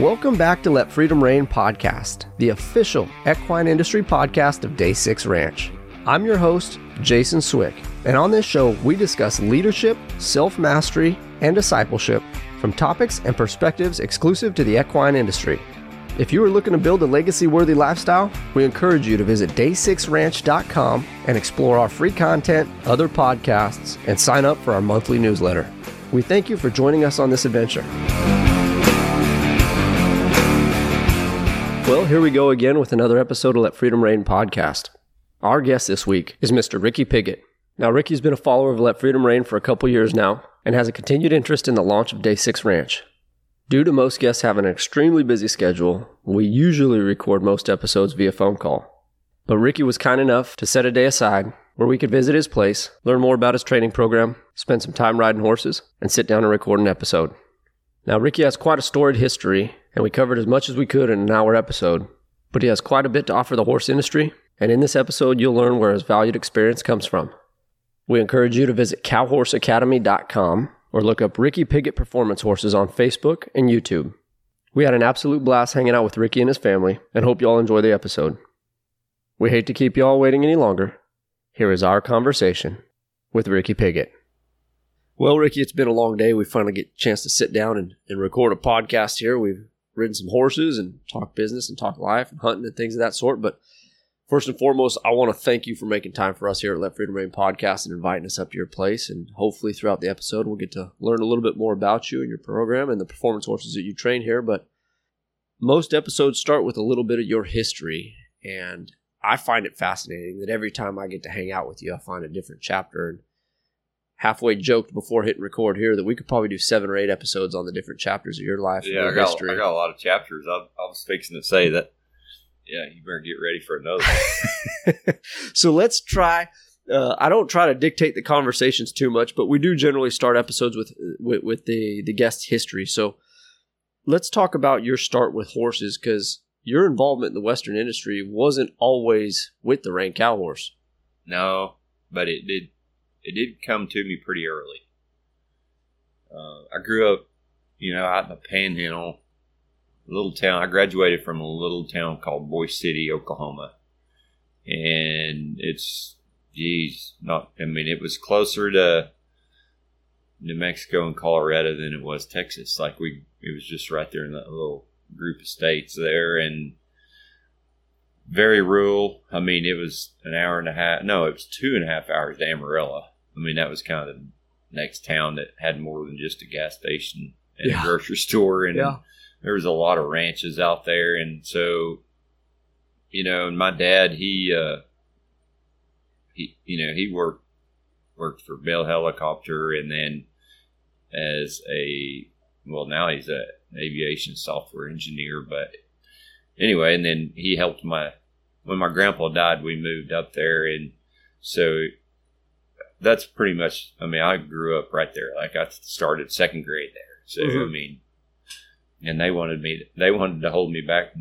Welcome back to Let Freedom Reign podcast, the official equine industry podcast of Day Six Ranch. I'm your host, Jason Swick, and on this show, we discuss leadership, self-mastery, and discipleship from topics and perspectives exclusive to the equine industry. If you are looking to build a legacy-worthy lifestyle, we encourage you to visit day6ranch.com and explore our free content, other podcasts, and sign up for our monthly newsletter. We thank you for joining us on this adventure. Well, here we go again with another episode of Let Freedom Reign podcast. Our guest this week is Mr. Ricky Piggott. Now, Ricky's been a follower of Let Freedom Reign for a couple years now and has a continued interest in the launch of Day 6 Ranch. Due to most guests having an extremely busy schedule, we usually record most episodes via phone call. But Ricky was kind enough to set a day aside where we could visit his place, learn more about his training program, spend some time riding horses, and sit down and record an episode. Now, Ricky has quite a storied history, and we covered as much as we could in an hour episode, but he has quite a bit to offer the horse industry, and in this episode, you'll learn where his valued experience comes from. We encourage you to visit cowhorseacademy.com or look up Ricky Piggott Performance Horses on Facebook and YouTube. We had an absolute blast hanging out with Ricky and his family, and hope y'all enjoy the episode. We hate to keep y'all waiting any longer. Here is our conversation with Ricky Piggott. Well, Ricky, it's been a long day. We finally get a chance to sit down and record a podcast here. We've ridden some horses and talked business and talked life and hunting and things of that sort, but first and foremost, I want to thank you for making time for us here at Let Freedom Reign Podcast and inviting us up to your place. And hopefully throughout the episode, we'll get to learn a little bit more about you and your program and the performance horses that you train here. But most episodes start with a little bit of your history. And I find it fascinating that every time I get to hang out with you, I find a different chapter. And halfway joked before hitting record here that we could probably do 7 or 8 episodes on the different chapters of your life. Yeah, and your history. I got a lot of chapters. I was fixing to say that. Yeah, you better get ready for another one. So let's try. I don't try to dictate the conversations too much, but we do generally start episodes with the guest history. So let's talk about your start with horses, because your involvement in the Western industry wasn't always with the Reined Cow Horse. No, but it did come to me pretty early. I grew up, out in the Panhandle. Little town. I graduated from a little town called Boise City, Oklahoma, and it was closer to New Mexico and Colorado than it was Texas. It was just right there in that little group of states there, and very rural. It was an hour and a half. No, it was 2.5 hours to Amarillo. That was kind of the next town that had more than just a gas station and a grocery store and. Yeah. There was a lot of ranches out there, and so, and my dad, he worked for Bell Helicopter, and then now he's an aviation software engineer, but anyway, and then he helped when my grandpa died, we moved up there, and so that's pretty much, I grew up right there. I started second grade there, so, mm-hmm. And they wanted to hold me back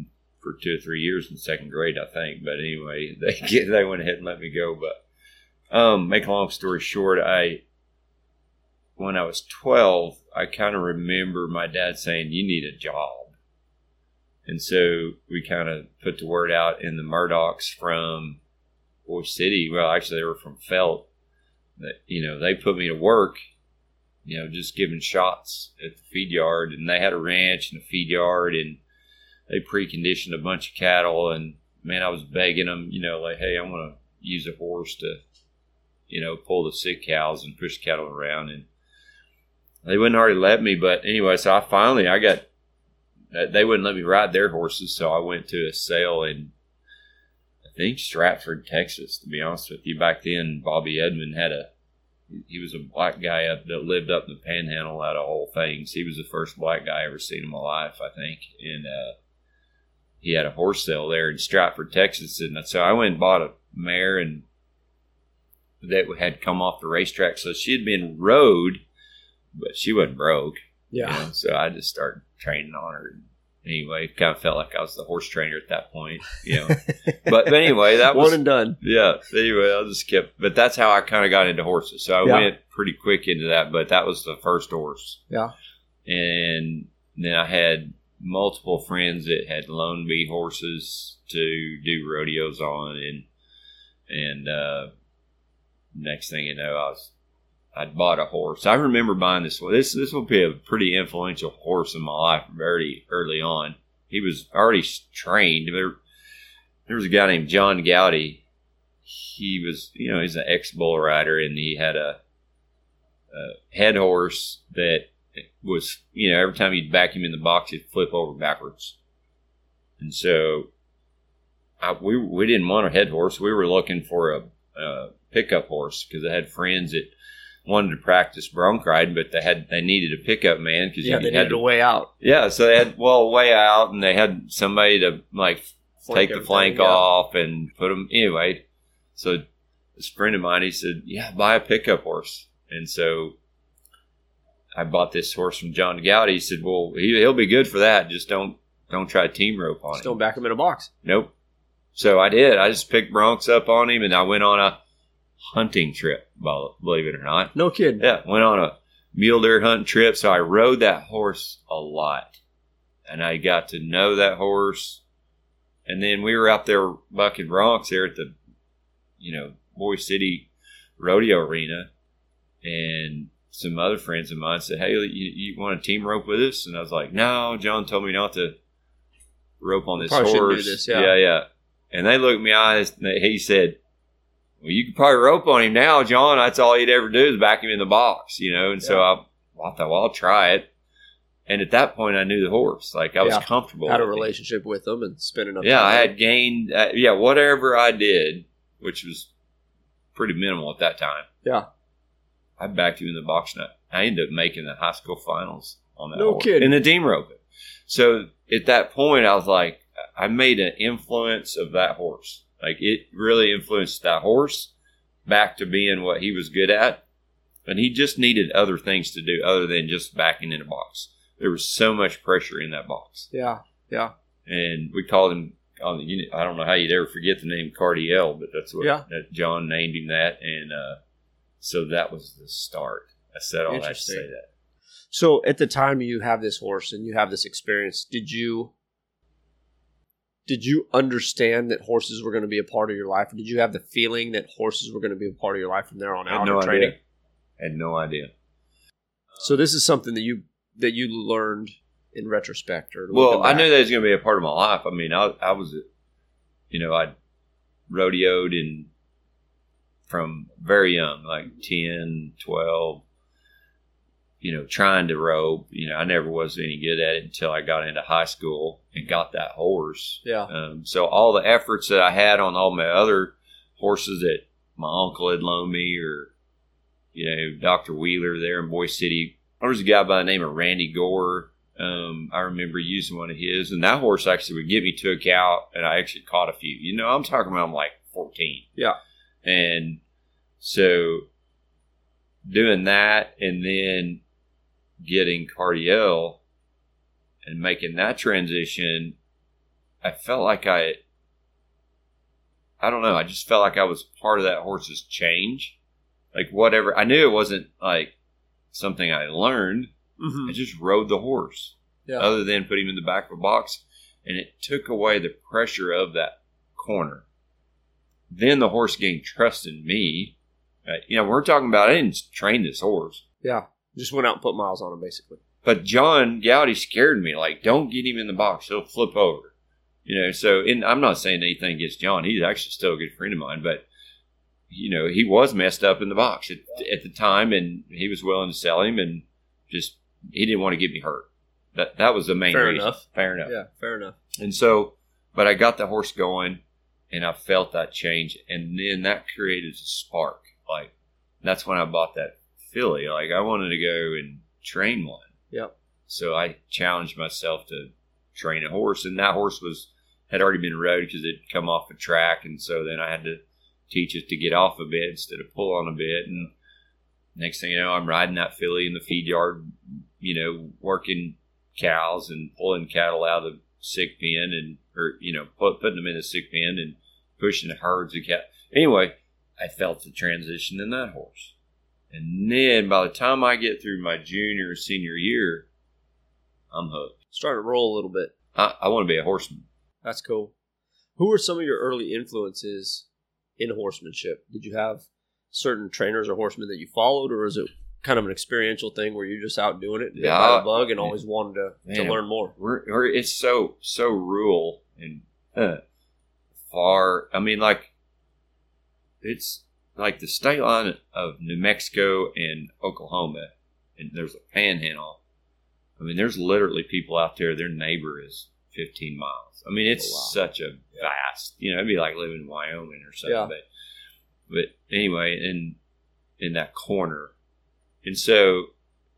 for 2 or 3 years in second grade, I think. But anyway, they went ahead and let me go. But make a long story short, when I was 12, I kind of remember my dad saying, "You need a job." And so we kind of put the word out in the Murdochs from Boise City. Well, actually, they were from Felt. That, they put me to work. Just giving shots at the feed yard, and they had a ranch and a feed yard, and they preconditioned a bunch of cattle. And man, I was begging them, hey, I want to use a horse to, pull the sick cows and push cattle around. And they wouldn't hardly let me. But anyway, so they wouldn't let me ride their horses. So I went to a sale in, I think, Stratford, Texas, to be honest with you. Back then, Bobby Edmund he was a black guy that lived up in the Panhandle out of all things. He was the first black guy I ever seen in my life, I think. And he had a horse sale there in Stratford, Texas. And so I went and bought a mare and that had come off the racetrack. So she had been rode, but she wasn't broke. Yeah. So I just started training on her. Anyway, kind of felt like I was the horse trainer at that point, But anyway, that was... one and done. Yeah. Anyway, I'll just skip. But that's how I kind of got into horses. So I went pretty quick into that, but that was the first horse. Yeah. And then I had multiple friends that had loaned me horses to do rodeos on, and next thing you know, I'd bought a horse. I remember buying this one. This will be a pretty influential horse in my life very early on. He was already trained. There was a guy named John Gowdy. He was, he's an ex-bull rider, and he had a head horse that was, every time he'd back him in the box, he'd flip over backwards. And so we didn't want a head horse. We were looking for a pickup horse because I had friends that wanted to practice bronc riding, but they needed a pickup man because they needed a way out. Yeah, so they had a way out, and they had somebody to take the flank off and put them anyway. So this friend of mine, he said, "Yeah, buy a pickup horse." And so I bought this horse from John Gowdy. He said, "Well, he'll be good for that. Just don't try team rope on him. Don't back him in a box." Nope. So I did. I just picked broncs up on him, and I went on a hunting trip, believe it or not. No kidding. Yeah, went on a mule deer hunting trip. So I rode that horse a lot, and I got to know that horse. And then we were out there bucking broncs there at the, Boise City rodeo arena, and some other friends of mine said, "Hey, you want to team rope with us?" And I was like, "No, John told me not to rope on this horse. Shouldn't do this, yeah. And they looked me in the eyes, and he said, "Well, you could probably rope on him now, John. That's all you'd ever do is back him in the box, And so I thought, well, I'll try it. And at that point, I knew the horse. Like, I was comfortable. Had a relationship with him and spent enough time. Yeah, I had gained, whatever I did, which was pretty minimal at that time. Yeah. I backed him in the box, and I ended up making the high school finals on that horse. No kidding. In the team rope. So at that point, I was like, I made an influence of that horse. Like, it really influenced that horse back to being what he was good at. And he just needed other things to do other than just backing in a box. There was so much pressure in that box. Yeah, yeah. And we called him, I don't know how you'd ever forget the name Cardiel, but that's what John named him that. And so that was the start. I said all that to say that. So at the time you have this horse and you have this experience, did you understand that horses were going to be a part of your life? Or did you have the feeling that horses were going to be a part of your life from there on out in training? I had no idea. So this is something that you learned in retrospect? I knew that it was going to be a part of my life. I mean, I was, I rodeoed from very young, like 10, 12, trying to rope. I never was any good at it until I got into high school and got that horse. Yeah. So all the efforts that I had on all my other horses that my uncle had loaned me, or, Dr. Wheeler there in Boise City. There was a guy by the name of Randy Gore. I remember using one of his, and that horse actually would get me to a cow, and I actually caught a few. I'm talking about I'm like 14. Yeah. And so doing that, and then getting Cardiel and making that transition, I felt like I just felt like I was part of that horse's change. Like, whatever. I knew it wasn't like something I learned. Mm-hmm. I just rode the horse, other than put him in the back of a box. And it took away the pressure of that corner. Then the horse gained trust in me. We're talking about I didn't train this horse. Yeah. Just went out and put miles on him, basically. But John Gowdy scared me. Like, don't get him in the box. He'll flip over. And I'm not saying anything against John. He's actually still a good friend of mine. But, he was messed up in the box at the time. And he was willing to sell him. And just, he didn't want to get me hurt. That was the main reason. Fair enough. Yeah, fair enough. And so, but I got the horse going. And I felt that change. And then that created a spark. Like, that's when I bought that filly. Like, I wanted to go and train one. Yep. So I challenged myself to train a horse, and that horse had already been rode because it'd come off a track, and so then I had to teach it to get off a bit instead of pull on a bit. And next thing you know, I'm riding that filly in the feed yard, working cows and pulling cattle out of the sick pen, and putting them in the sick pen and pushing the herds of cattle. Anyway, I felt the transition in that horse. And then by the time I get through my junior or senior year, I'm hooked. starting to roll a little bit. I want to be a horseman. That's cool. Who were some of your early influences in horsemanship? Did you have certain trainers or horsemen that you followed, or is it kind of an experiential thing where you're just out doing it and by the bug and always wanted to learn more? It's so rural and far. I mean, like, it's like the state line of New Mexico and Oklahoma, and there's a panhandle. I mean, there's literally people out there, their neighbor is 15 miles. I mean, it's such a vast, it'd be like living in Wyoming or something. Yeah. But anyway, in that corner. And so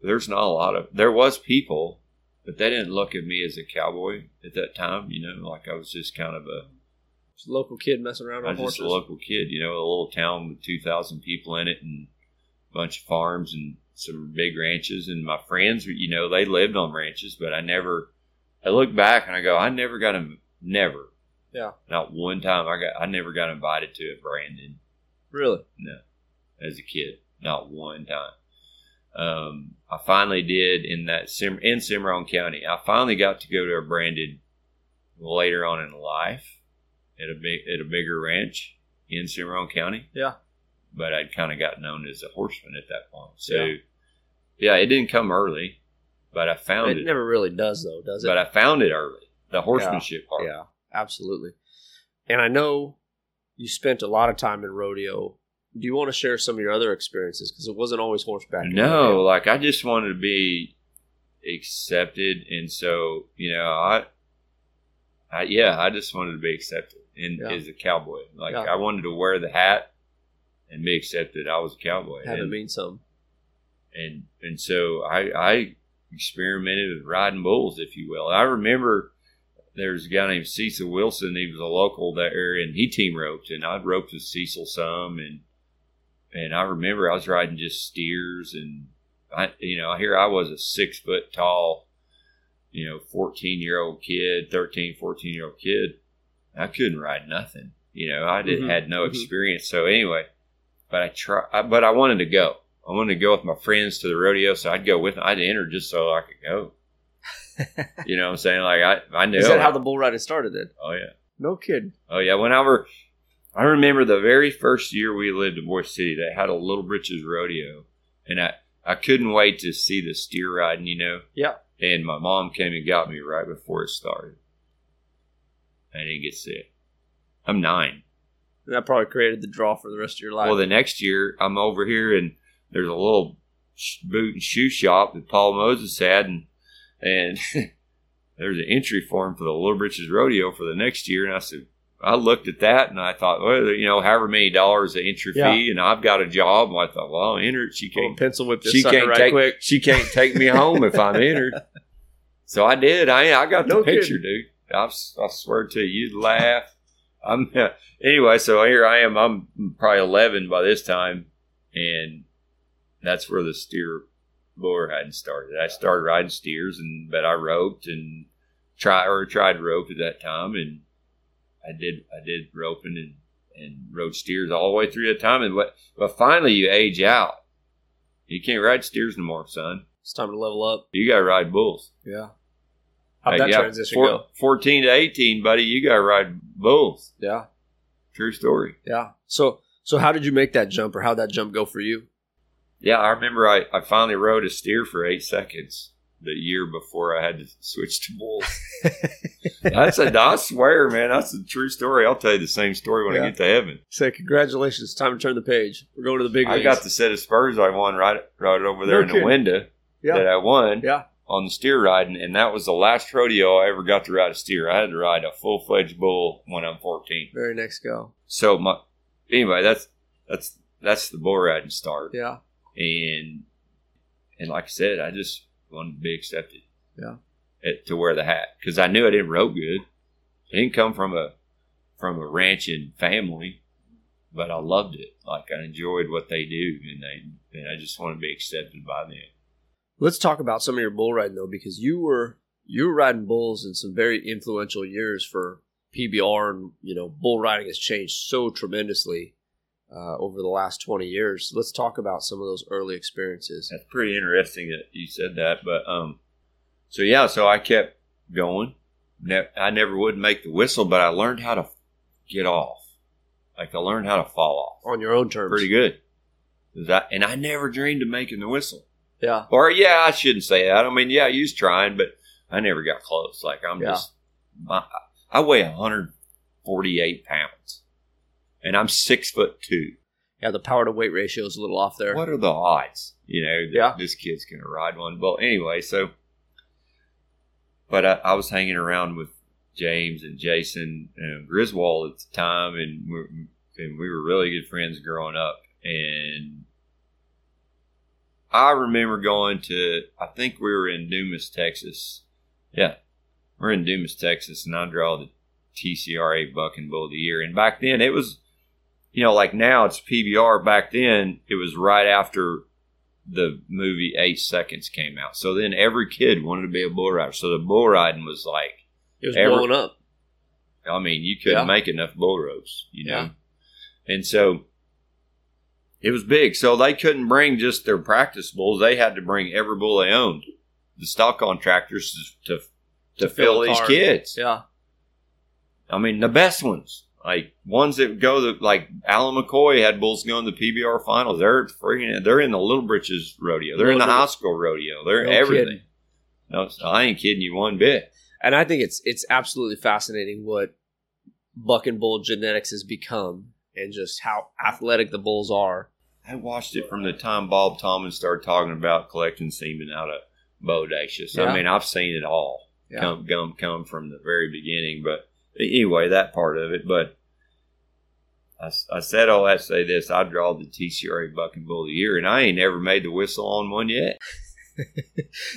there's not a lot of, there was people, but they didn't look at me as a cowboy at that time. Like I was just kind of a local kid messing around on horses. Just a local kid, a little town with 2,000 people in it and a bunch of farms and some big ranches. And my friends, they lived on ranches, but I look back and I go, I never got him. Never. Yeah. Not one time. I never got invited to it, Brandon. Really? No. As a kid. Not one time. I finally did in Cimarron County. I finally got to go to a branded later on in life at a bigger ranch in Cimarron County. Yeah. But I'd kind of got known as a horseman at that point. So, yeah, it didn't come early, but I found it. It never really does, though, does it? But I found it early, the horsemanship part. Yeah, absolutely. And I know you spent a lot of time in rodeo. Do you want to share some of your other experiences? Because it wasn't always horseback. No, like I just wanted to be accepted. And so, I just wanted to be accepted as a cowboy. Like I wanted to wear the hat and be accepted. I was a cowboy. Had to mean something. And so I experimented with riding bulls, if you will. I remember there was a guy named Cecil Wilson. He was a local there, and he team roped. And I'd roped with Cecil some, and I remember I was riding just steers, and here I was a 6 foot tall, 13, 14-year-old kid. I couldn't ride nothing. I had no experience. So anyway, but I wanted to go. I wanted to go with my friends to the rodeo. So I'd go with them. I'd enter just so I could go. You know what I'm saying? Like I knew. Is that how the bull riding started then? Oh yeah. No kidding. Oh yeah. I remember the very first year we lived in Boise City, they had a Little Britches rodeo, and I couldn't wait to see the steer riding, Yeah. And my mom came and got me right before it started. I didn't get sick. I'm 9. And that probably created the draw for the rest of your life. Well, the next year I'm over here, and there's a little boot and shoe shop that Paul Moses had, and there's an entry form for the Little Britches rodeo for the next year, and I said, I looked at that and I thought, well, however many dollars the entry fee, and I've got a job. And I thought, well, I'll enter it. She can't pencil whip this sucker right quick. She can't take me home if I'm entered. So I did. I got the picture, dude. I swear to you, you'd laugh. Anyway, so here I am. I'm probably 11 by this time, and that's where the steer bull riding started. I started riding steers, but I roped and tried rope at that time, and I did roping and rode steers all the way through that time. And but finally you age out. You can't ride steers no more, son. It's time to level up. You got to ride bulls. Yeah. How'd that transition go? 14 to 18, buddy, you got to ride bulls. Yeah. True story. Yeah. So how did you make that jump, or how'd that jump go for you? Yeah, I remember I finally rode a steer for 8 seconds the year before I had to switch to bulls. I swear, man, that's a true story. I'll tell you the same story when I get to heaven. Say, congratulations, time to turn the page. We're going to the big leagues. I got the set of spurs I won right over there the window that I won on the steer riding, and that was the last rodeo I ever got to ride a steer. I had to ride a full-fledged bull when I'm 14. Very next go. So, anyway, that's the bull riding start. Yeah. And like I said, I just wanted to be accepted. Yeah. To wear the hat, because I knew I didn't rope good. I didn't come from a ranching family, but I loved it. Like I enjoyed what they do, and I just wanted to be accepted by them. Let's talk about some of your bull riding though, because you were riding bulls in some very influential years for PBR, and bull riding has changed so tremendously. Over the last 20 years. Let's talk about some of those early experiences. That's pretty interesting that you said that. But so I kept going. I never would make the whistle, but I learned how to get off. Like, I learned how to fall off. On your own terms. Pretty good. And I never dreamed of making the whistle. Yeah. Or, yeah, I shouldn't say that. I mean, yeah, I was trying, but I never got close. Like, I'm just... I weigh 148 pounds, and I'm 6'2". Yeah, the power-to-weight ratio is a little off there. What are the odds, you know, that this kid's going to ride one? Well, anyway, so... But I was hanging around with James and Jason and Griswold at the time, and we were really good friends growing up. And I remember going to, I think we were in Dumas, Texas. Yeah, we're in Dumas, Texas, and I draw the TCRA Bucking Bull of the Year. And back then, it was, you know, like now it's PBR. Back then, it was right after the movie 8 Seconds came out. So then every kid wanted to be a bull rider. So the bull riding was like... It was blowing up. I mean, you couldn't make enough bull ropes, you know. Yeah. And so it was big. So they couldn't bring just their practice bulls. They had to bring every bull they owned, the stock contractors, to fill these kids. Yeah. I mean, the best ones. Like, ones that go, like, Alan McCoy had bulls going to the PBR finals. They're in the Little Britches rodeo. They're in the high school rodeo. They're everything. No, I ain't kidding you one bit. And I think it's absolutely fascinating what buck and bull genetics has become and just how athletic the bulls are. I watched it from the time Bob Tomlin started talking about collecting semen out of Bodacious. Yeah. I mean, I've seen it all come from the very beginning, but... Anyway, that part of it, but I said all that to say this. I draw the TCRA Bucking Bull of the Year, and I ain't ever made the whistle on one yet.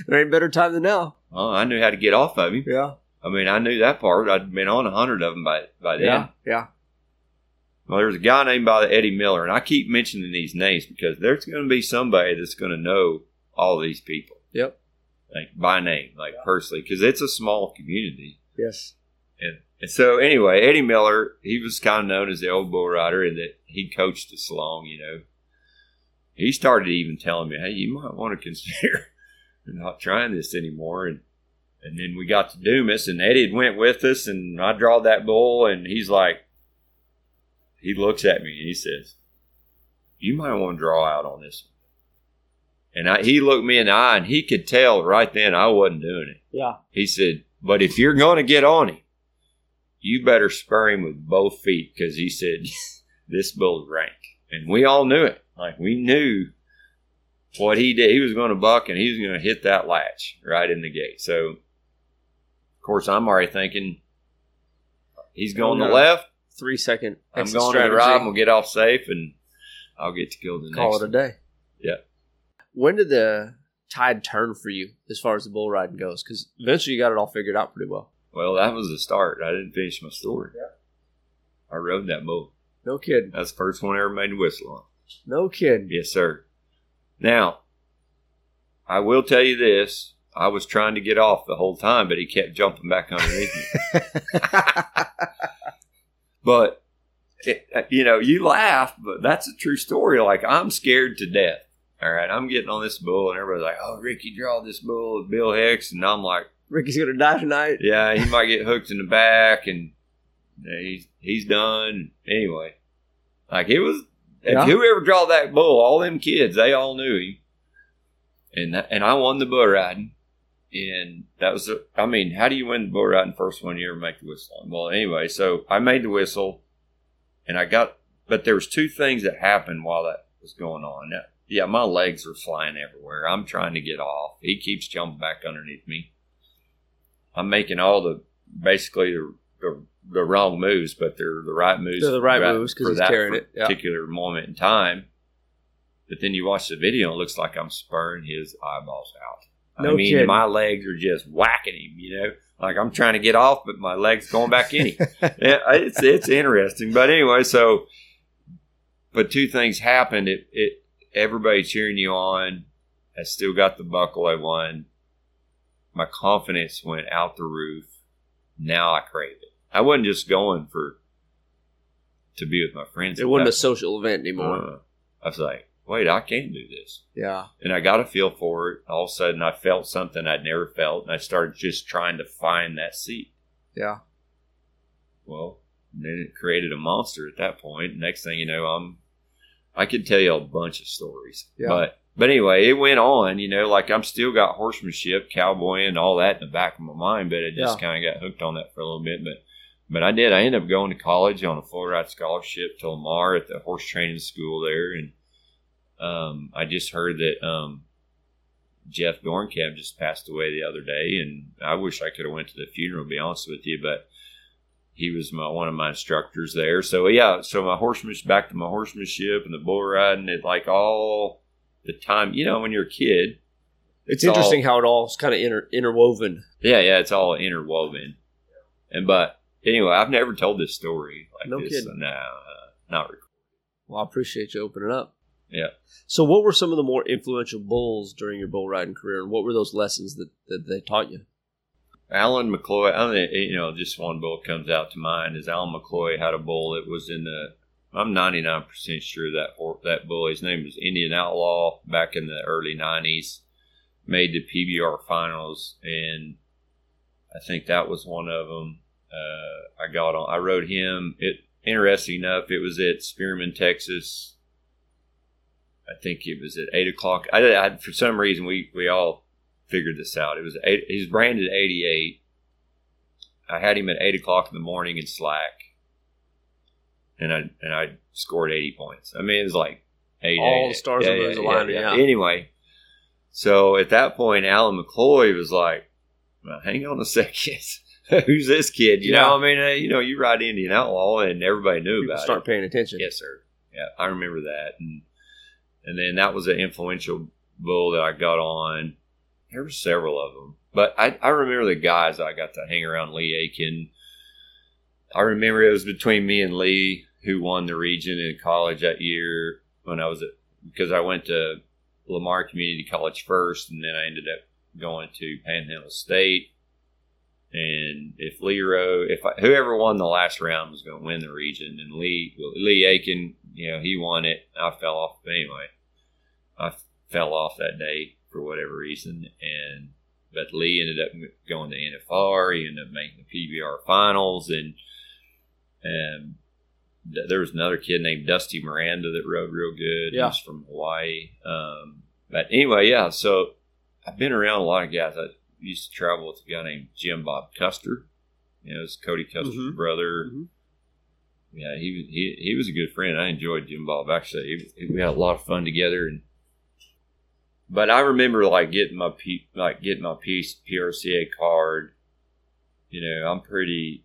There ain't better time than now. Oh, I knew how to get off of him. Yeah. I mean, I knew that part. I'd been on 100 of them by then. Yeah. Well, there's a guy named by Eddie Miller, and I keep mentioning these names because there's going to be somebody that's going to know all these people. Yep. Like, by name, like personally, because it's a small community. Yes. And so, anyway, Eddie Miller, he was kind of known as the old bull rider, and that he coached us along, you know. He started even telling me, hey, you might want to consider not trying this anymore. And then we got to Dumas, and Eddie went with us, and I draw that bull, and he's like, he looks at me, and he says, you might want to draw out on this one. And he looked me in the eye, and he could tell right then I wasn't doing it. Yeah. He said, but if you're going to get on him, you better spur him with both feet, because he said, this bull's rank. And we all knew it. Like, we knew what he did. He was going to buck, and he was going to hit that latch right in the gate. So, of course, I'm already thinking, he's going to the left. 3 second I'm going strategy. To the right, and we'll get off safe, and I'll get to kill the next Call it a day. Yeah. When did the tide turn for you as far as the bull riding goes? Because eventually you got it all figured out pretty well. Well, that was the start. I didn't finish my story. Yeah. I rode that bull. No kidding. That's the first one I ever made a whistle on. No kidding. Yes, sir. Now, I will tell you this. I was trying to get off the whole time, but he kept jumping back underneath me. But, you know, you laugh, but that's a true story. Like, I'm scared to death. All right, I'm getting on this bull, and everybody's like, oh, Ricky, draw this bull with Bill Hicks. And I'm like, Ricky's going to die tonight. Yeah, he might get hooked in the back, and he's done. Anyway, like, it was, if whoever draw that bull, all them kids, they all knew him. And I won the bull riding. And that was, I mean, how do you win the bull riding first one you ever make the whistle on? Well, anyway, so I made the whistle, and I got, but there was two things that happened while that was going on. Now, yeah, my legs are flying everywhere. I'm trying to get off. He keeps jumping back underneath me. I'm making all the wrong moves, but they're the right moves. They're the right moves because he's carrying it. Yeah. Particular moment in time. But then you watch the video, and it looks like I'm spurring his eyeballs out. No I mean, kidding. My legs are just whacking him, you know. Like, I'm trying to get off, but my legs going back in him. It's interesting. But anyway, so, but two things happened. It everybody cheering you on. I still got the buckle I won. My confidence went out the roof. Now I crave it. I wasn't just going to be with my friends. It wasn't a social event anymore. I was like, wait, I can do this. Yeah. And I got a feel for it. All of a sudden, I felt something I'd never felt, and I started just trying to find that seat. Yeah. Well, then it created a monster at that point. Next thing you know, I could tell you a bunch of stories. Yeah. But anyway, it went on, you know, like I'm still got horsemanship, cowboy, and all that in the back of my mind, but I just kind of got hooked on that for a little bit. But I did. I ended up going to college on a full ride scholarship to Lamar at the horse training school there. And I just heard that Jeff Dorncab just passed away the other day. And I wish I could have went to the funeral, to be honest with you. But he was one of my instructors there. So, yeah, my horsemanship, back to my horsemanship and the bull riding, it like all the time, you know, when you're a kid. It's interesting how it all is kind of interwoven. Yeah, it's all interwoven. And but... anyway, I've never told this story like this. No kidding. Not recorded. Well, I appreciate you opening up. Yeah. So what were some of the more influential bulls during your bull riding career, and what were those lessons that they taught you? Alan McCoy, just one bull comes out to mind is Alan McCoy had a bull that was I'm 99% sure that bull, his name was Indian Outlaw back in the early 90s, made the PBR finals, and I think that was one of them. I rode him. Interesting enough, it was at Spearman, Texas. I think it was at 8 o'clock. I for some reason, we all figured this out. It was he's branded 88. I had him at 8 o'clock in the morning in slack, and I scored 80 points. I mean, it was like 88. All the stars and moons aligning out. Anyway, so at that point, Alan McCoy was like, well, "Hang on a second." Who's this kid? You know, I mean, you ride Indian Outlaw, and everybody knew people about it. Start paying attention. Yes, sir. Yeah, I remember that. And then that was an influential bull that I got on. There were several of them. But I remember the guys I got to hang around, Lee Aiken. I remember it was between me and Lee, who won the region in college that year because I went to Lamar Community College first, and then I ended up going to Panhandle State. And if whoever won the last round was going to win the region, and Lee Aiken, he won it. I fell off. Anyway, I fell off that day for whatever reason. But Lee ended up going to NFR. He ended up making the PBR finals. And there was another kid named Dusty Miranda that rode real good. Yeah. He was from Hawaii. But anyway, yeah. So I've been around a lot of guys. I used to travel with a guy named Jim Bob Custer. It was Cody Custer's brother. Mm-hmm. Yeah, he was a good friend. I enjoyed Jim Bob, actually. We had a lot of fun together. But I remember getting my PRCA card. I'm pretty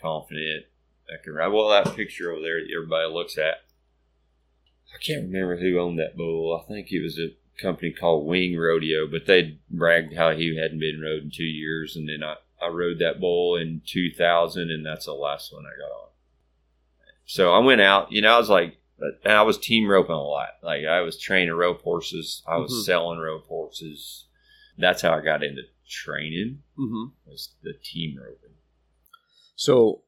confident I can ride. Well, that picture over there that everybody looks at, I can't remember who owned that bull. I think it was a company called Wing Rodeo, but they bragged how he hadn't been rode in 2 years, and then I rode that bull in 2000, and that's the last one I got on. So I went out, I was like, and I was team roping a lot. Like, I was training rope horses, I was selling rope horses. That's how I got into training, was the team roping. So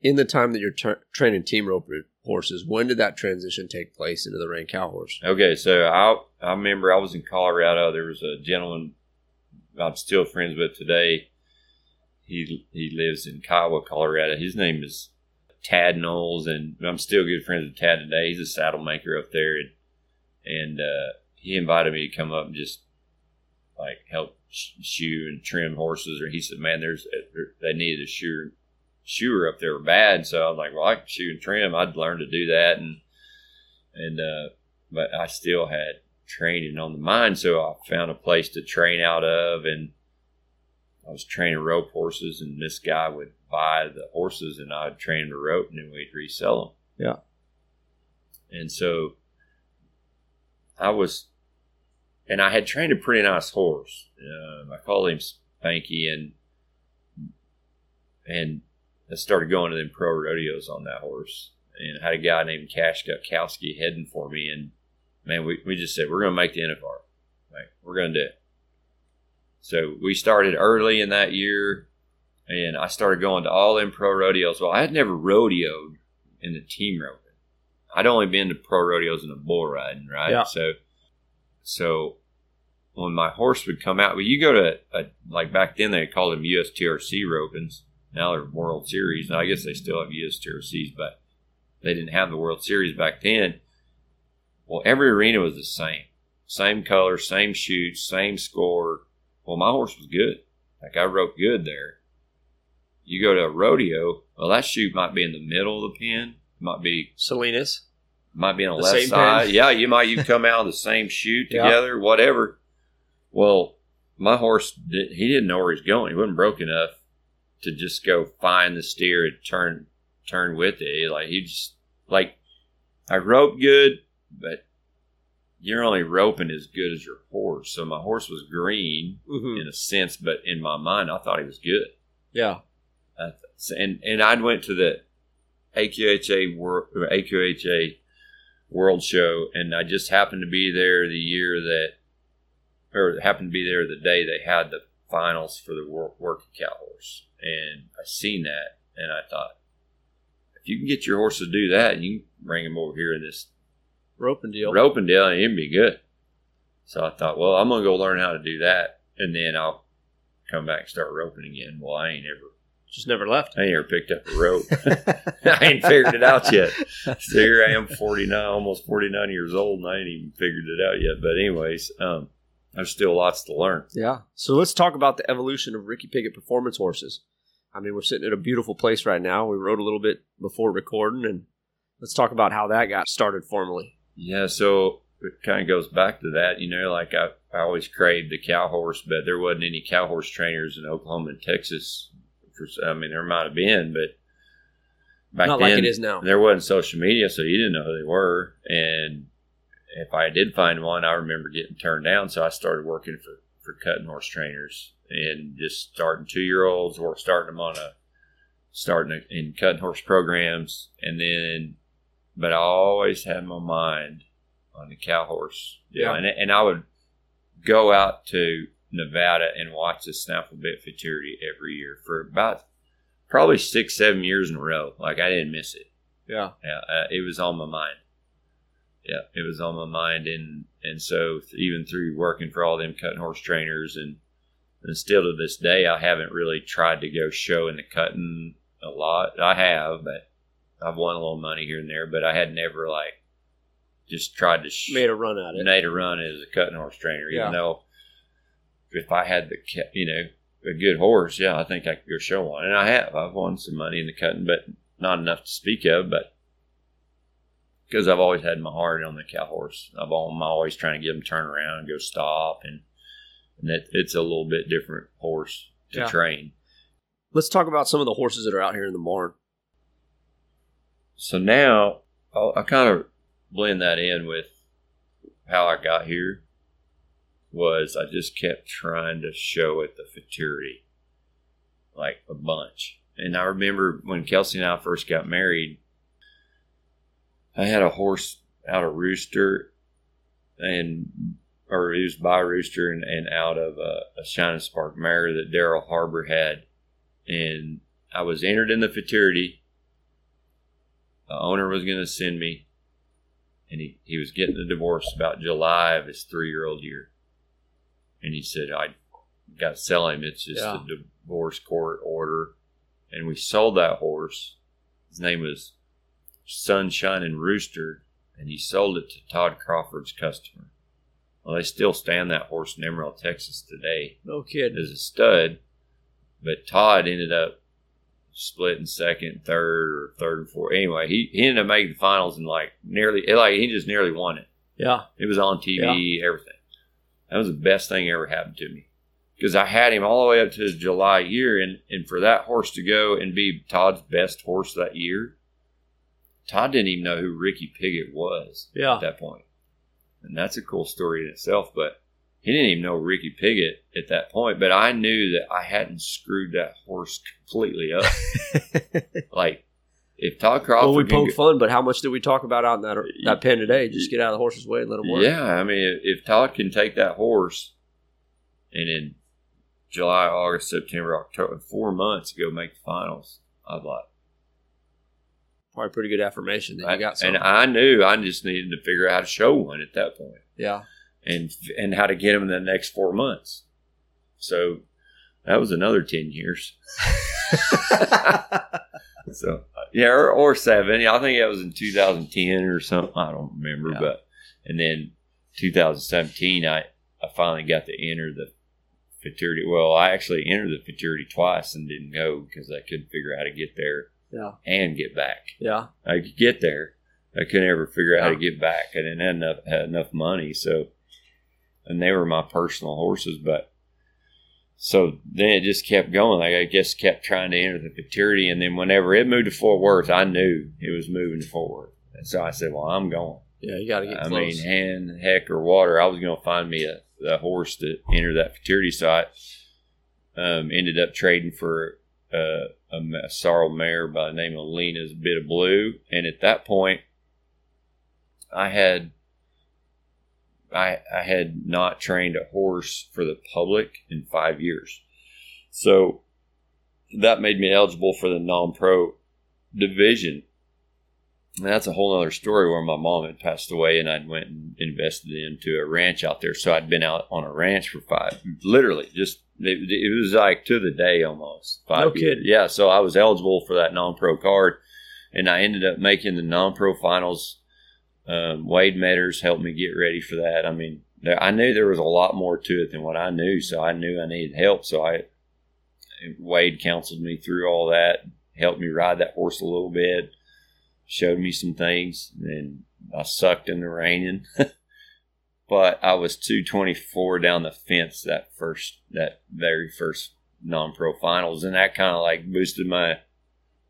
in the time that you're training team rope horses, when did that transition take place into the Reined Cow Horse? Okay, so I remember I was in Colorado. There was a gentleman I'm still friends with today. He lives in Kiowa, Colorado. His name is Tad Knowles, and I'm still good friends with Tad today. He's a saddle maker up there, and he invited me to come up and just like help shoe and trim horses. Or he said, "Man, they needed a shoe." Shoer up there were bad, so I was like, well, I can shoe and trim. I'd learn to do that, but I still had training on the mind, so I found a place to train out of, and I was training rope horses, and this guy would buy the horses, and I'd train the rope, and then we'd resell them. Yeah. And so I had trained a pretty nice horse. I called him Spanky, and I started going to them pro rodeos on that horse, and I had a guy named Cash Gutkowski heading for me. And man, we just said, we're going to make the NFR. Like, we're going to do it. So we started early in that year, and I started going to all them pro rodeos. Well, I had never rodeoed in the team roping. I'd only been to pro rodeos and a bull riding, right? Yeah. So when my horse would come out, well, you go to, like back then they called them USTRC ropings. Now they're World Series. Now I guess they still have USTRCs, but they didn't have the World Series back then. Well, every arena was the same. Same color, same shoots, same score. Well, my horse was good. Like, I roped good there. You go to a rodeo, well, that shoot might be in the middle of the pen. It might be Salinas. Might be on the left side. Pen. Yeah, you come out of the same shoot together, yeah. Whatever. Well, my horse, he didn't know where he's going. He wasn't broke enough to just go find the steer and turn with it. Like, he just, like, I roped good, but you're only roping as good as your horse. So my horse was green mm-hmm. in a sense, but in my mind, I thought he was good. Yeah. And I went to the AQHA World Show, and I just happened to be there the day they had the finals for the working cow horse. And I seen that, and I thought, if you can get your horse to do that, you can bring him over here in this roping deal, and it'd be good. So I thought, well, I'm gonna go learn how to do that, and then I'll come back and start roping again. Well, I ain't ever just never left. I ain't ever picked up a rope. I ain't figured it out yet. So here I am, 49, almost 49 years old, and I ain't even figured it out yet. But anyways, there's still lots to learn. Yeah. So let's talk about the evolution of Ricky Piggott Performance Horses. I mean, we're sitting at a beautiful place right now. We rode a little bit before recording, and let's talk about how that got started formally. Yeah, so it kind of goes back to that, like I always craved the cow horse, but there wasn't any cow horse trainers in Oklahoma and Texas. There might have been, but back then, not like it is now. There wasn't social media, so you didn't know who they were. And if I did find one, I remember getting turned down, so I started working for cutting horse trainers and just starting 2-year-olds or starting them in cutting horse programs. And then... But I always had my mind on the cow horse. Yeah. And I would go out to Nevada and watch the Snaffle Bit Futurity every year for about probably 6-7 years in a row. Like, I didn't miss it. Yeah. It was on my mind. Yeah, it was on my mind. And so even through working for all them cutting horse trainers, and still to this day, I haven't really tried to go show in the cutting a lot. I have, but I've won a little money here and there, but I had never just tried to made a run at it. Made a run as a cutting horse trainer, even though if I had a good horse, yeah, I think I could go show one, and I have. I've won some money in the cutting, but not enough to speak of. But because I've always had my heart on the cow horse, I'm always trying to get them turn around and go stop, and that it's a little bit different horse to train. Let's talk about some of the horses that are out here in the barn. So now, I kind of blend that in with how I got here, was I just kept trying to show at the futurity, like a bunch. And I remember when Kelsey and I first got married, I had a horse out of Rooster, or it was by Rooster and out of a Shining Spark mare that Daryl Harbor had. And I was entered in the futurity. The owner was going to send me, and he was getting a divorce about July of his 3-year-old year. And he said, I got to sell him. It's just a divorce court order. And we sold that horse. His name was Sunshine and Rooster, and he sold it to Todd Crawford's customer. Well, they still stand that horse in Amarillo, Texas today. No kidding. As a stud, but Todd ended up splitting second, third and fourth. Anyway, he ended up making the finals and he just nearly won it. Yeah. It was on TV, everything. That was the best thing ever happened to me, because I had him all the way up to his July year, and for that horse to go and be Todd's best horse that year, Todd didn't even know who Ricky Piggott was at that point. And that's a cool story in itself, but he didn't even know Ricky Piggott at that point, but I knew that I hadn't screwed that horse completely up. If Todd Crawford... Well, we poked fun, but how much did we talk about out in that pen today? Just get out of the horse's way and let him work. Yeah, I mean, if Todd can take that horse and in July, August, September, October, 4 months ago, make the finals, I'd probably pretty good affirmation that you got some. And I knew I just needed to figure out how to show one at that point. Yeah. And how to get them in the next 4 months. So that was another 10 years. So, yeah, or 7. I think that was in 2010 or something. I don't remember. Yeah. But and then 2017, I finally got to enter the futurity. Well, I actually entered the futurity twice and didn't go because I couldn't figure out how to get there and get back. Yeah, I could get there. I couldn't ever figure out how to get back. I didn't have enough money. So, and they were my personal horses, but. So then it just kept going. Like I guess kept trying to enter the futurity. And then whenever it moved to Fort Worth, I knew it was moving to Fort Worth. And so I said, well, I'm going. Yeah, you got to get close. I mean, hand, heck, or water, I was going to find me the horse to enter that futurity. So I ended up trading for a sorrel mare by the name of Lena's Bit of Blue. And at that point, I had not trained a horse for the public in 5 years. So that made me eligible for the non-pro division. And that's a whole other story where my mom had passed away and I'd went and invested into a ranch out there. So I'd been out on a ranch for it was like to the day almost. 5 years. Kidding. Yeah. So I was eligible for that non-pro card and I ended up making the non-pro finals. Wade Matters helped me get ready for that. I mean, I knew there was a lot more to it than what I knew, so I knew I needed help. So Wade counseled me through all that, helped me ride that horse a little bit, showed me some things, and I sucked in the reining. But I was 224 down the fence that very first non-pro finals, and that kind of like boosted my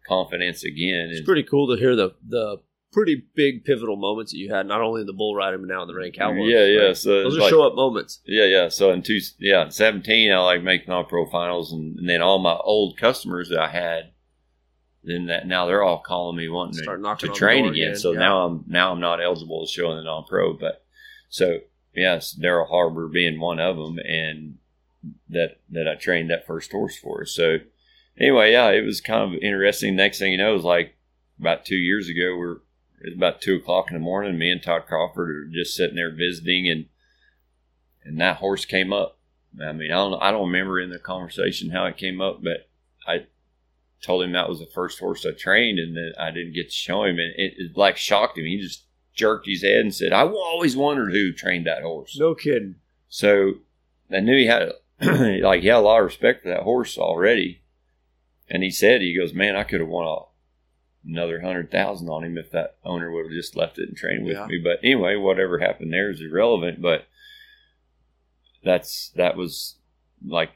confidence again. It's pretty cool to hear the pretty big pivotal moments that you had, not only in the bull riding, but now in the Reined Cow Horse. Yeah, yeah. Right? So those are like, show up moments. Yeah, yeah. So in 2017, I like make non-pro finals, and then all my old customers that I had, now they're all calling me wanting to train again. So now I'm not eligible to show in the non-pro, but so yes, Daryl Harbor being one of them, and that I trained that first horse for. So anyway, yeah, it was kind of interesting. Next thing you know, it was like about 2 years ago, It was about 2:00 in the morning. Me and Todd Crawford were just sitting there visiting, and that horse came up. I mean, I don't remember in the conversation how it came up, but I told him that was the first horse I trained, and that I didn't get to show him, and it like shocked him. He just jerked his head and said, "I always wondered who trained that horse." No kidding. So I knew he had a lot of respect for that horse already, and he goes, "Man, I could have won another $100,000 on him if that owner would have just left it and trained with me." But anyway, whatever happened there is irrelevant. But that was like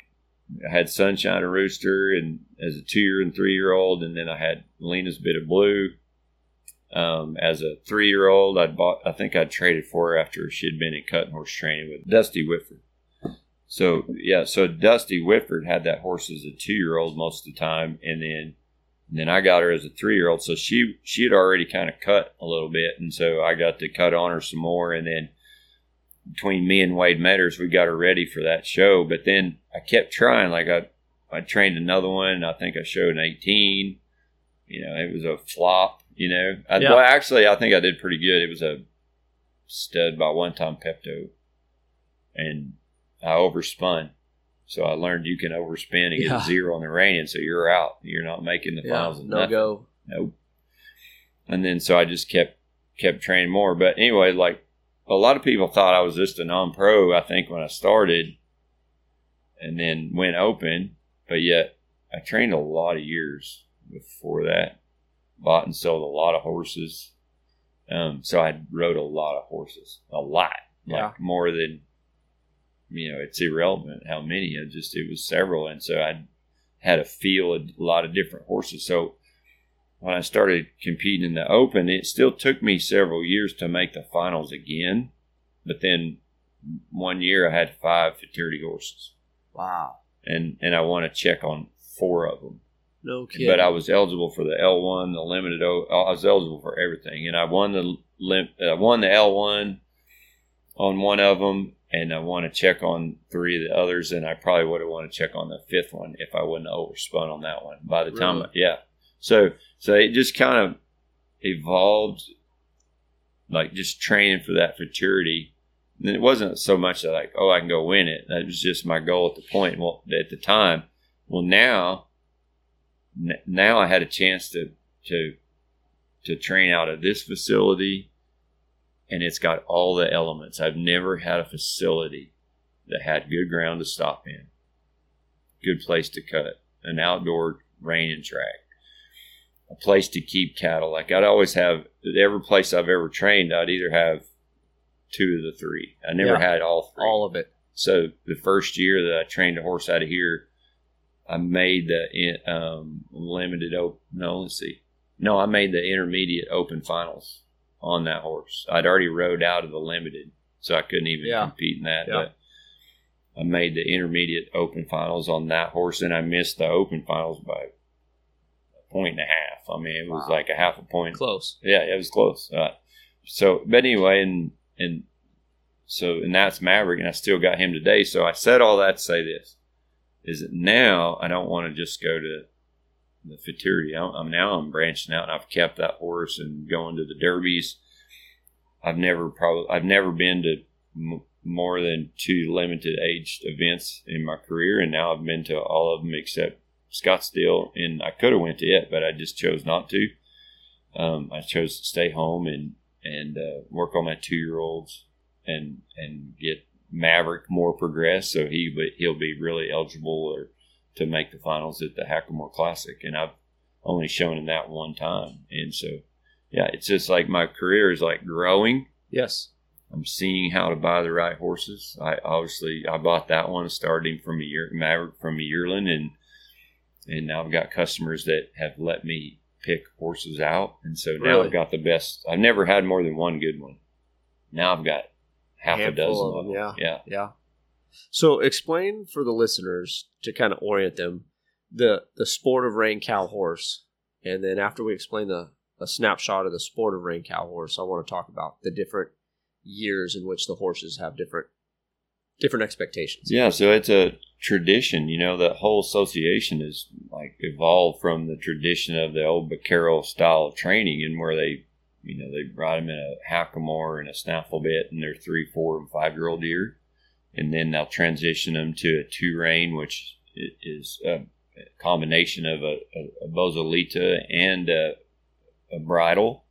I had Sunshine, a Rooster, and as a 2 year and 3 year old, and then I had Lena's Bit of Blue. As a 3 year old, I think I traded for her after she'd been in cutting horse training with Dusty Whitford. So yeah, so Dusty Whitford had that horse as a 2 year old most of the time, and then I got her as a 3-year-old, so she had already kind of cut a little bit, and so I got to cut on her some more. And then between me and Wade Matters, we got her ready for that show. But then I kept trying. Like I trained another one. I think I showed an 18. You know, it was a flop. You know, well, actually, I think I did pretty good. It was a stud by One Time Pepto, and I overspun. So I learned you can overspin and get 0 on the reining, so you're out. You're not making the finals. No go. Nope. And then so I just kept training more. But anyway, like a lot of people thought I was just a non-pro, I think, when I started and then went open. But yet I trained a lot of years before that. Bought and sold a lot of horses. So I rode a lot of horses. A lot. Like more than... You know, it's irrelevant how many. It was several, and so I had a feel of a lot of different horses. So when I started competing in the open, it still took me several years to make the finals again. But then 1 year I had 5 futurity horses. Wow! And I won a check on 4 of them. No kidding. But I was eligible for the L1, the limited. I was eligible for everything, and I won the L1 on one of them. And I want to check on 3 of the others, and I probably would have wanted to check on the 5th one if I wouldn't have overspun on that one. By the time, So it just kind of evolved, like just training for that futurity. And it wasn't so much that like, oh, I can go win it. That was just my goal at the point, well, at the time. Well, now I had a chance to train out of this facility, and it's got all the elements. I've never had a facility that had good ground to stop in, good place to cut, an outdoor reining track, a place to keep cattle. Like I'd always have, at every place I've ever trained, I'd either have two of the three. I never had all three. All of it. So the first year that I trained a horse out of here, I made the I made the intermediate open finals on that horse. I'd already rode out of the limited, so I couldn't even compete in that. Yeah. But I made the intermediate open finals on that horse, and I missed the open finals by a point and a half. I mean, it was like a half a point. Close. Yeah, it was close. So that's Maverick, and I still got him today. So I said all that to say this, is that now I don't want to just go to the futurity. I'm branching out, and I've kept that horse and going to the derbies. I've never been to more than two limited aged events in my career, and now I've been to all of them except Scottsdale, and I could have went to it, but I just chose not to. I chose to stay home and work on my 2-year-olds and get Maverick more progressed, so he'll be really eligible to make the finals at the Hackamore Classic, and I've only shown him that one time. And so, yeah, it's just like my career is like growing. Yes. I'm seeing how to buy the right horses. I bought that one, starting from Maverick from a yearling, and now I've got customers that have let me pick horses out, and so now I've got the best. I've never had more than one good one. Now I've got half a dozen of them. Yeah. So explain for the listeners, to kind of orient them, the sport of Reined Cow Horse. And then after we explain a snapshot of the sport of Reined Cow Horse, I want to talk about the different years in which the horses have different expectations. Yeah, so it's a tradition. You know, the whole association is like evolved from the tradition of the old vaquero style of training, and where they, you know, they brought them in a hackamore and a snaffle bit, and they're 3, 4, and 5-year-old deer. And then they'll transition them to a 2-rein, which is a combination of a bozolita and a bridle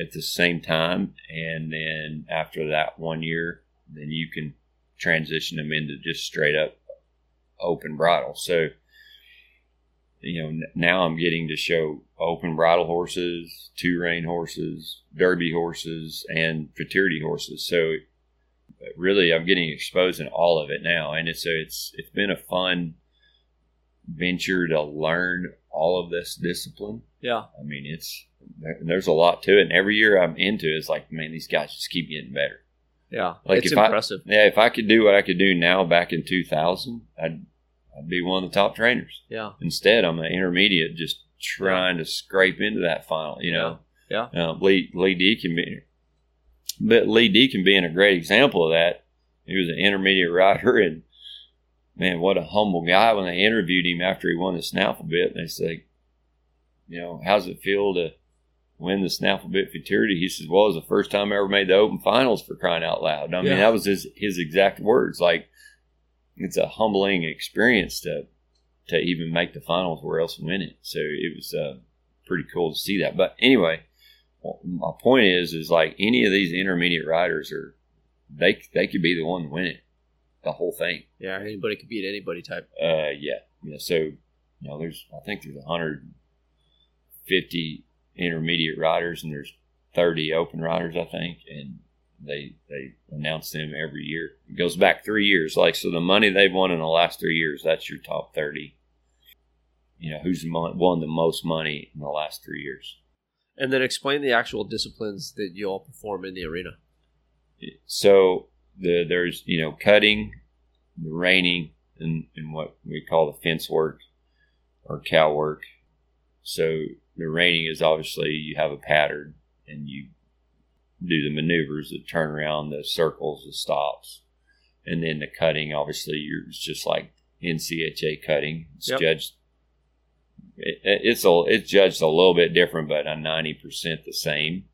at the same time. And then after that 1 year, then you can transition them into just straight up open bridle. So, you know, now I'm getting to show open bridle horses, 2-rein horses, derby horses, and futurity horses. So really, I'm getting exposed in all of it now, and it's been a fun venture to learn all of this discipline. Yeah, I mean, there's a lot to it, and every year I'm into it, it's like, man, these guys just keep getting better. Yeah, like it's impressive. If I could do what I could do now back in 2000, I'd be one of the top trainers. Yeah. Instead, I'm an intermediate, just trying to scrape into that final. You know. Yeah. Lee D can be. But Lee Deacon being a great example of that, he was an intermediate rider, and man, what a humble guy. When they interviewed him after he won the Snaffle Bit, and they said, you know, how's it feel to win the Snaffle Bit Futurity? He says, well, it was the first time I ever made the open finals, for crying out loud. I mean, that was his exact words. Like, it's a humbling experience to even make the finals where else win it. So it was pretty cool to see that. But anyway, my point is like any of these intermediate riders are, they could be the one to win it, the whole thing. Yeah, anybody could beat anybody type. Yeah. So, you know, I think there's 150 intermediate riders, and there's 30 open riders, I think, and they announce them every year. It goes back 3 years, like, so the money they've won in the last 3 years, that's your top 30. You know, who's won the most money in the last 3 years. And then explain the actual disciplines that you all perform in the arena. So there's, you know, cutting, the reining, and what we call the fence work or cow work. So the reining is obviously you have a pattern, and you do the maneuvers, the turnaround, the circles, the stops. And then the cutting, obviously, it's just like NCHA cutting. It's judged it's judged a little bit different, but I'm 90% the same.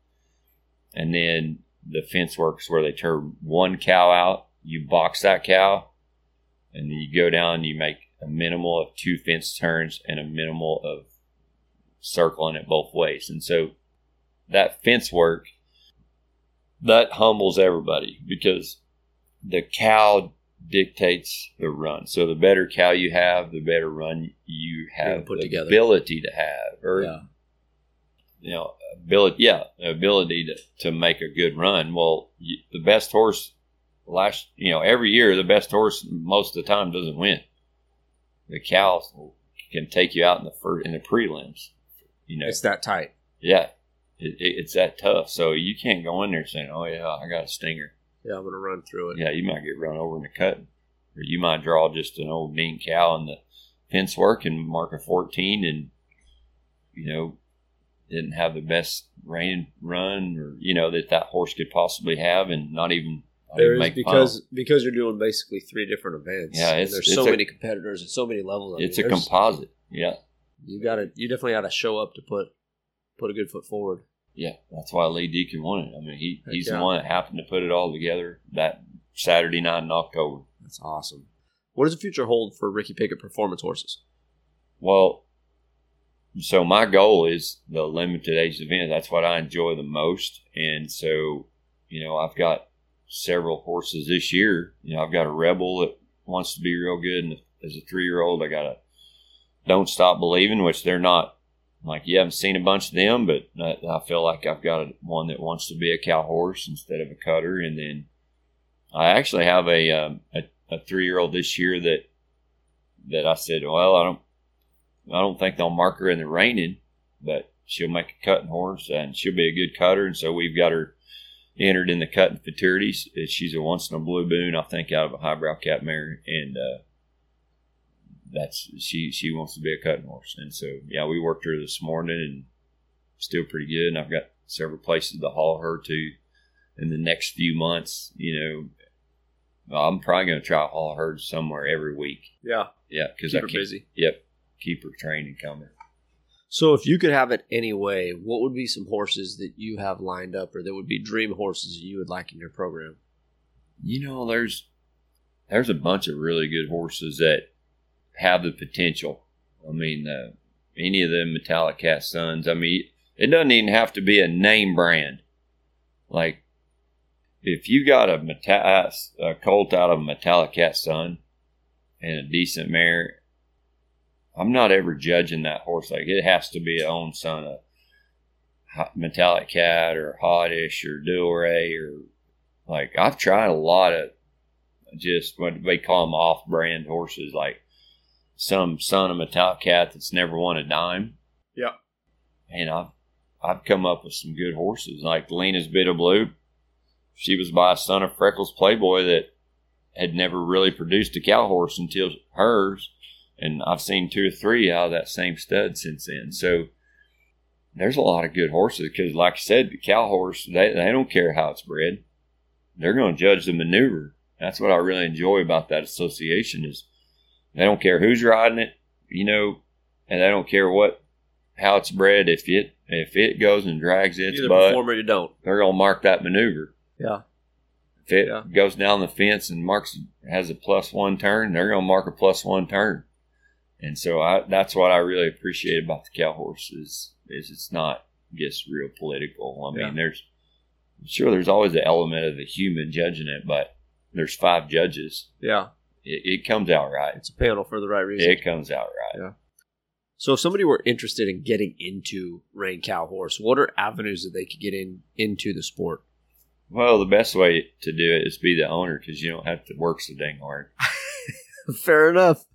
And then the fence work is where they turn one cow out, you box that cow, and then you go down, you make a minimal of two fence turns and a minimal of circling it both ways. And so that fence work, that humbles everybody because the cow dictates the run. So the better cow you have, the better run you have ability to have, or ability to make a good run. Well, the best horse every year, the best horse most of the time doesn't win. The cows can take you out in the prelims. It's that tight. Yeah. It's that tough. So you can't go in there saying, oh, yeah, I got a stinger. Yeah, I'm going to run through it. Yeah, you might get run over in the cut. Or you might draw just an old mean cow in the fence work and mark a 14 and, didn't have the best run or, that horse could possibly have and not even make because you're doing basically three different events. Yeah, there's so many competitors and so many levels. It's a composite. Yeah. You definitely got to show up to put a good foot forward. Yeah, that's why Lee Deacon won it. I mean, he's the one that happened to put it all together that Saturday night in October. That's awesome. What does the future hold for Ricky Piggott Performance Horses? Well, so my goal is the limited age event. That's what I enjoy the most. And so, I've got several horses this year. I've got a Rebel that wants to be real good. And as a 3-year-old, I got a Don't Stop Believing, which they're not. Like, you haven't seen a bunch of them, but I feel like I've got one that wants to be a cow horse instead of a cutter. And then I actually have a 3-year-old this year that I said, well, I don't think they'll mark her in the reining, but she'll make a cutting horse and she'll be a good cutter. And so we've got her entered in the cutting futurities. She's a once in a blue moon, I think, out of a highbrow cat mare, and that's she wants to be a cutting horse. And so, yeah, we worked her this morning and still pretty good. And I've got several places to haul her to in the next few months. I'm probably going to try to haul her somewhere every week. Yeah. Yeah. Because I keep her busy. Yep. Keep her training coming. So if you could have it any way, what would be some horses that you have lined up or that would be dream horses that you would like in your program? There's a bunch of really good horses that have the potential. I mean, any of the Metallic Cat sons. I mean, it doesn't even have to be a name brand. Like, if you got a colt out of a Metallic Cat son and a decent mare, I'm not ever judging that horse. Like, it has to be a own son of Metallic Cat or Hottish or Duray or, like, I've tried a lot of just what they call them off-brand horses, like some son of a top cat that's never won a dime. Yeah. And I've come up with some good horses. Like Lena's Bit of Blue, she was by a son of Freckles Playboy that had never really produced a cow horse until hers. And I've seen 2 or 3 out of that same stud since then. So there's a lot of good horses because, like I said, the cow horse, they don't care how it's bred. They're going to judge the maneuver. That's what I really enjoy about that association is they don't care who's riding it, and they don't care how it's bred. If it goes and drags its butt, either perform or you don't. They're gonna mark that maneuver. Yeah. If it goes down the fence and has a +1 turn, they're gonna mark a +1 turn. And so that's what I really appreciate about the cow horse is it's not just real political. I mean, there's always the element of the human judging it, but there's 5 judges. Yeah. It comes out right. It's a panel for the right reason. It comes out right. Yeah. So if somebody were interested in getting into Reined Cow Horse, what are avenues that they could get into the sport? Well, the best way to do it is be the owner because you don't have to work so dang hard. Fair enough.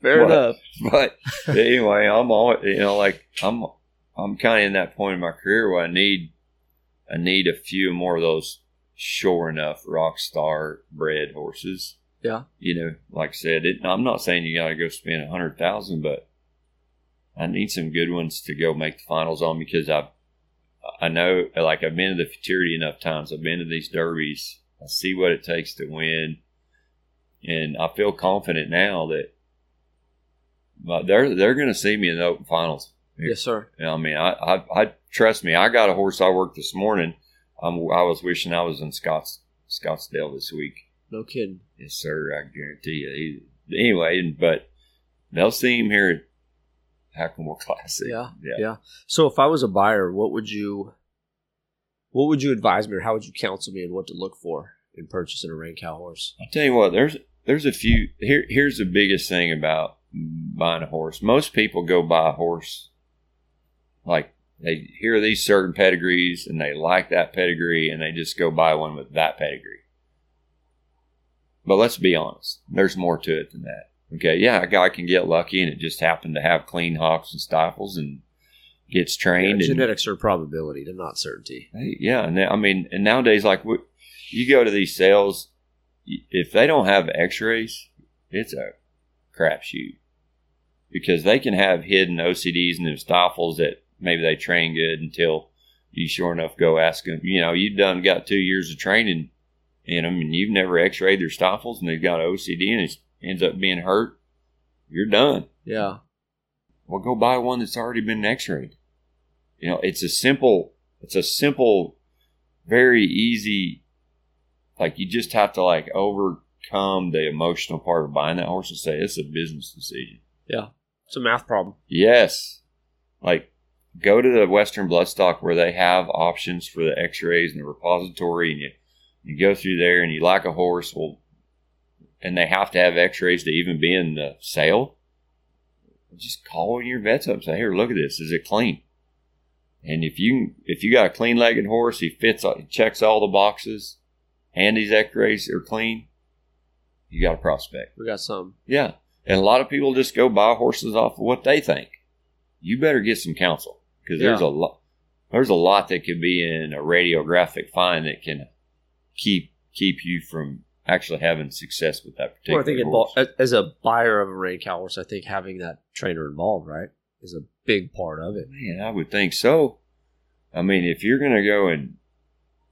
But anyway, I'm always, I'm kind of in that point in my career where I need a few more of those sure enough rock star bred horses. Yeah. Like I said, I'm not saying you got to go spend $100,000, but I need some good ones to go make the finals on because I know, like, I've been to the futurity enough times. I've been to these derbies. I see what it takes to win. And I feel confident now that But they're going to see me in the open finals. Yes, sir. You know, I mean, I trust me. I got a horse I worked this morning. I was wishing I was in Scottsdale this week. No kidding. Yes, sir. I guarantee you. Anyway, but they'll see him here at Hackamore Classic. Yeah. So if I was a buyer, what would you advise me, or how would you counsel me on what to look for in purchasing a Reined Cow horse? I'll tell you what, there's a few. Here's the biggest thing about buying a horse. Most people go buy a horse, like they hear these certain pedigrees and they like that pedigree and they just go buy one with that pedigree. But let's be honest, there's more to it than that. Okay, yeah, a guy can get lucky and it just happened to have clean hocks and stifles and gets trained. Yeah, genetics are probability, they're not certainty. Yeah, and nowadays, like you go to these sales, if they don't have X-rays, it's a crapshoot because they can have hidden OCDs and them stifles that maybe they train good until you sure enough go ask them. You know, you've done got 2 years of training in them and you've never X-rayed their stifles and they've got an OCD and it ends up being hurt. You're done. Yeah. Well, go buy one that's already been X-rayed. You know, it's a simple, very easy. Like you just have to overcome the emotional part of buying that horse and say it's a business decision. Yeah, it's a math problem. Yes, go to the Western Bloodstock where they have options for the X-rays and the repository, and you go through there and you like a horse. Well, and they have to have X-rays to even be in the sale. Just call your vets up and say, "Here, look at this. Is it clean?" And if you got a clean-legged horse, he checks all the boxes. And these X-rays are clean, you got a prospect. We got some. Yeah. And a lot of people just go buy horses off of what they think. You better get some counsel because there's a lot that could be in a radiographic find that can keep you from actually having success with that particular horse. As a buyer of a Reined Cow horse, I think having that trainer involved, right, is a big part of it. Man, I would think so. I mean, if you're going to go and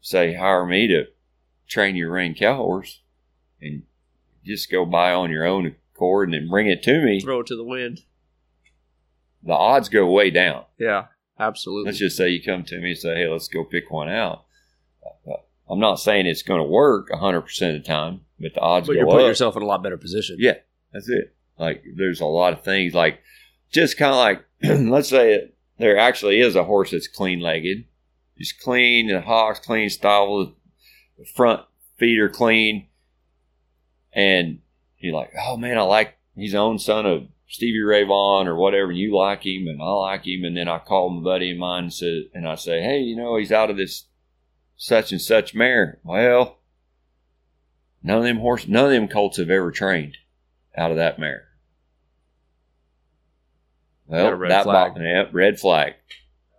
say, hire me to train your Reined Cow horse and just go buy on your own accord and then bring it to me. Throw it to the wind. The odds go way down. Yeah, absolutely. Let's just say you come to me and say, hey, let's go pick one out. I'm not saying it's going to work 100% of the time, but the odds go up. But you're putting yourself in a lot better position. Yeah, that's it. There's a lot of things. Let's say there actually is a horse that's clean-legged. It's clean, and hocks, clean, stifle. The front feet are clean, and you're like, oh man, I like he's the own son of Stevie Ray Vaughan or whatever. And you like him, and I like him, and then I call my buddy of mine and I say, hey, you know, he's out of this such and such mare. Well, none of them colts have ever trained out of that mare. Well, red flag. Yep, red flag.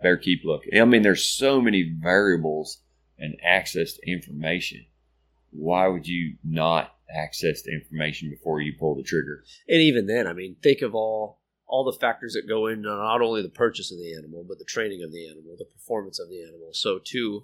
Better keep looking. I mean, there's so many variables. And access to information. Why would you not access the information before you pull the trigger? And even then, I mean, think of all the factors that go into not only the purchase of the animal, but the training of the animal, the performance of the animal. So to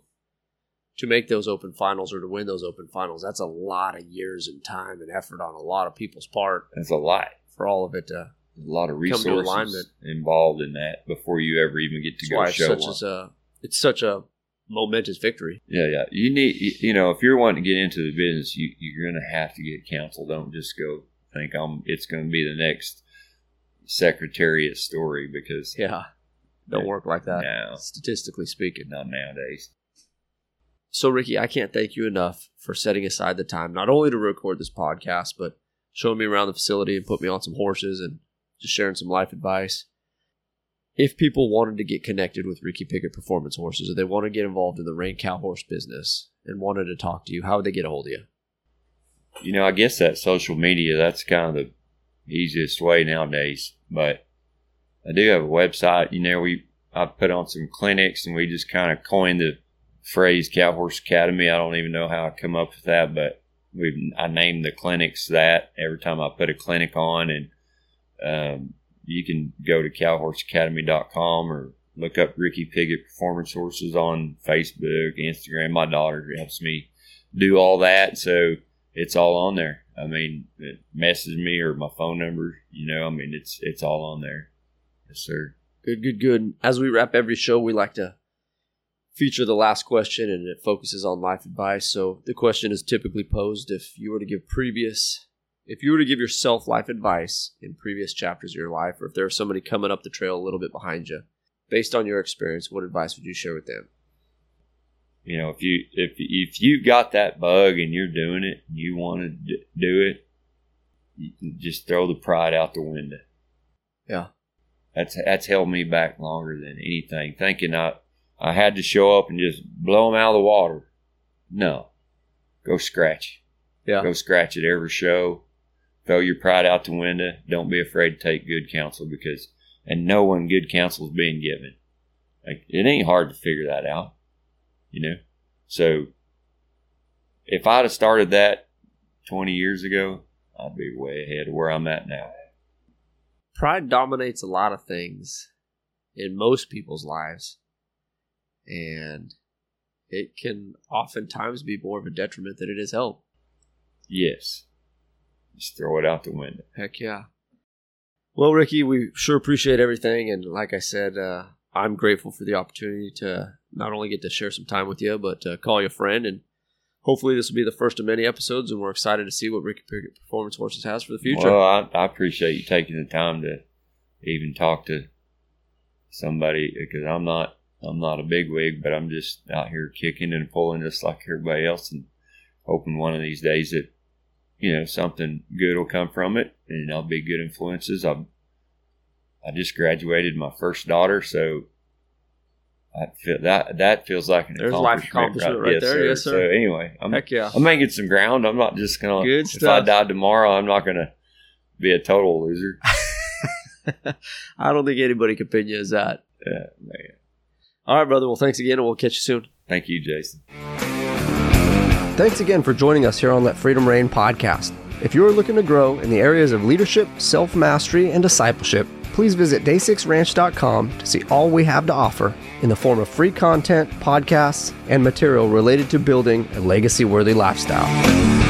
make those open finals or to win those open finals, that's a lot of years and time and effort on a lot of people's part. That's a lot. For all of it to a lot of resources come to alignment involved in that before you ever even get to go show one. It's such a momentous victory. Yeah. You need, you know, if you're wanting to get into the business, you're going to have to get counsel. Don't just go think it's going to be the next Secretariat story because don't work like that. No. Statistically speaking, not nowadays. So, Ricky, I can't thank you enough for setting aside the time not only to record this podcast, but showing me around the facility and put me on some horses and just sharing some life advice. If people wanted to get connected with Ricky Piggott Performance Horses or they want to get involved in the Reined Cow horse business and wanted to talk to you, how would they get a hold of you? You know, I guess that social media, that's kind of the easiest way nowadays. But I do have a website. You know, I put on some clinics and we just kind of coined the phrase Cow Horse Academy. I don't even know how I come up with that, but I named the clinics that every time I put a clinic on. And you can go to cowhorseacademy.com or look up Ricky Piggott Performance Horses on Facebook, Instagram. My daughter helps me do all that, so it's all on there. I mean, message me or my phone number, you know, I mean, it's all on there. Yes, sir. Good. As we wrap every show, we like to feature the last question, and it focuses on life advice. So the question is typically posed, if you were to give yourself life advice in previous chapters of your life, or if there's somebody coming up the trail a little bit behind you, based on your experience, what advice would you share with them? You know, if you've got that bug and you're doing it and you want to do it, you can just throw the pride out the window. Yeah. That's held me back longer than anything, thinking I had to show up and just blow them out of the water. No. Go scratch. Yeah. Go scratch at every show. Throw your pride out the window. Don't be afraid to take good counsel and know when good counsel is being given. Like, it ain't hard to figure that out. You know, so if I'd have started that 20 years ago, I'd be way ahead of where I'm at now. Pride dominates a lot of things in most people's lives, and it can oftentimes be more of a detriment than it is help. Yes. Just throw it out the window. Heck yeah. Well, Ricky, we sure appreciate everything, and like I said, I'm grateful for the opportunity to not only get to share some time with you, but to call you a friend. And hopefully this will be the first of many episodes, and we're excited to see what Ricky Piggott Performance Horses has for the future. Well, I appreciate you taking the time to even talk to somebody, because I'm not a bigwig, but I'm just out here kicking and pulling just like everybody else, and hoping one of these days that, you know, something good will come from it, and I'll be good influences. I just graduated my first daughter, so I feel that feels like an accomplishment right there. Yes, sir. So anyway, heck yeah. I'm making some ground. I'm not just gonna. Good stuff. If I die tomorrow, I'm not gonna be a total loser. I don't think anybody can pin you as that. Yeah, man. All right, brother. Well, thanks again, and we'll catch you soon. Thank you, Jason. Thanks again for joining us here on Let Freedom Reign podcast. If you are looking to grow in the areas of leadership, self-mastery, and discipleship, please visit day6ranch.com to see all we have to offer in the form of free content, podcasts, and material related to building a legacy-worthy lifestyle.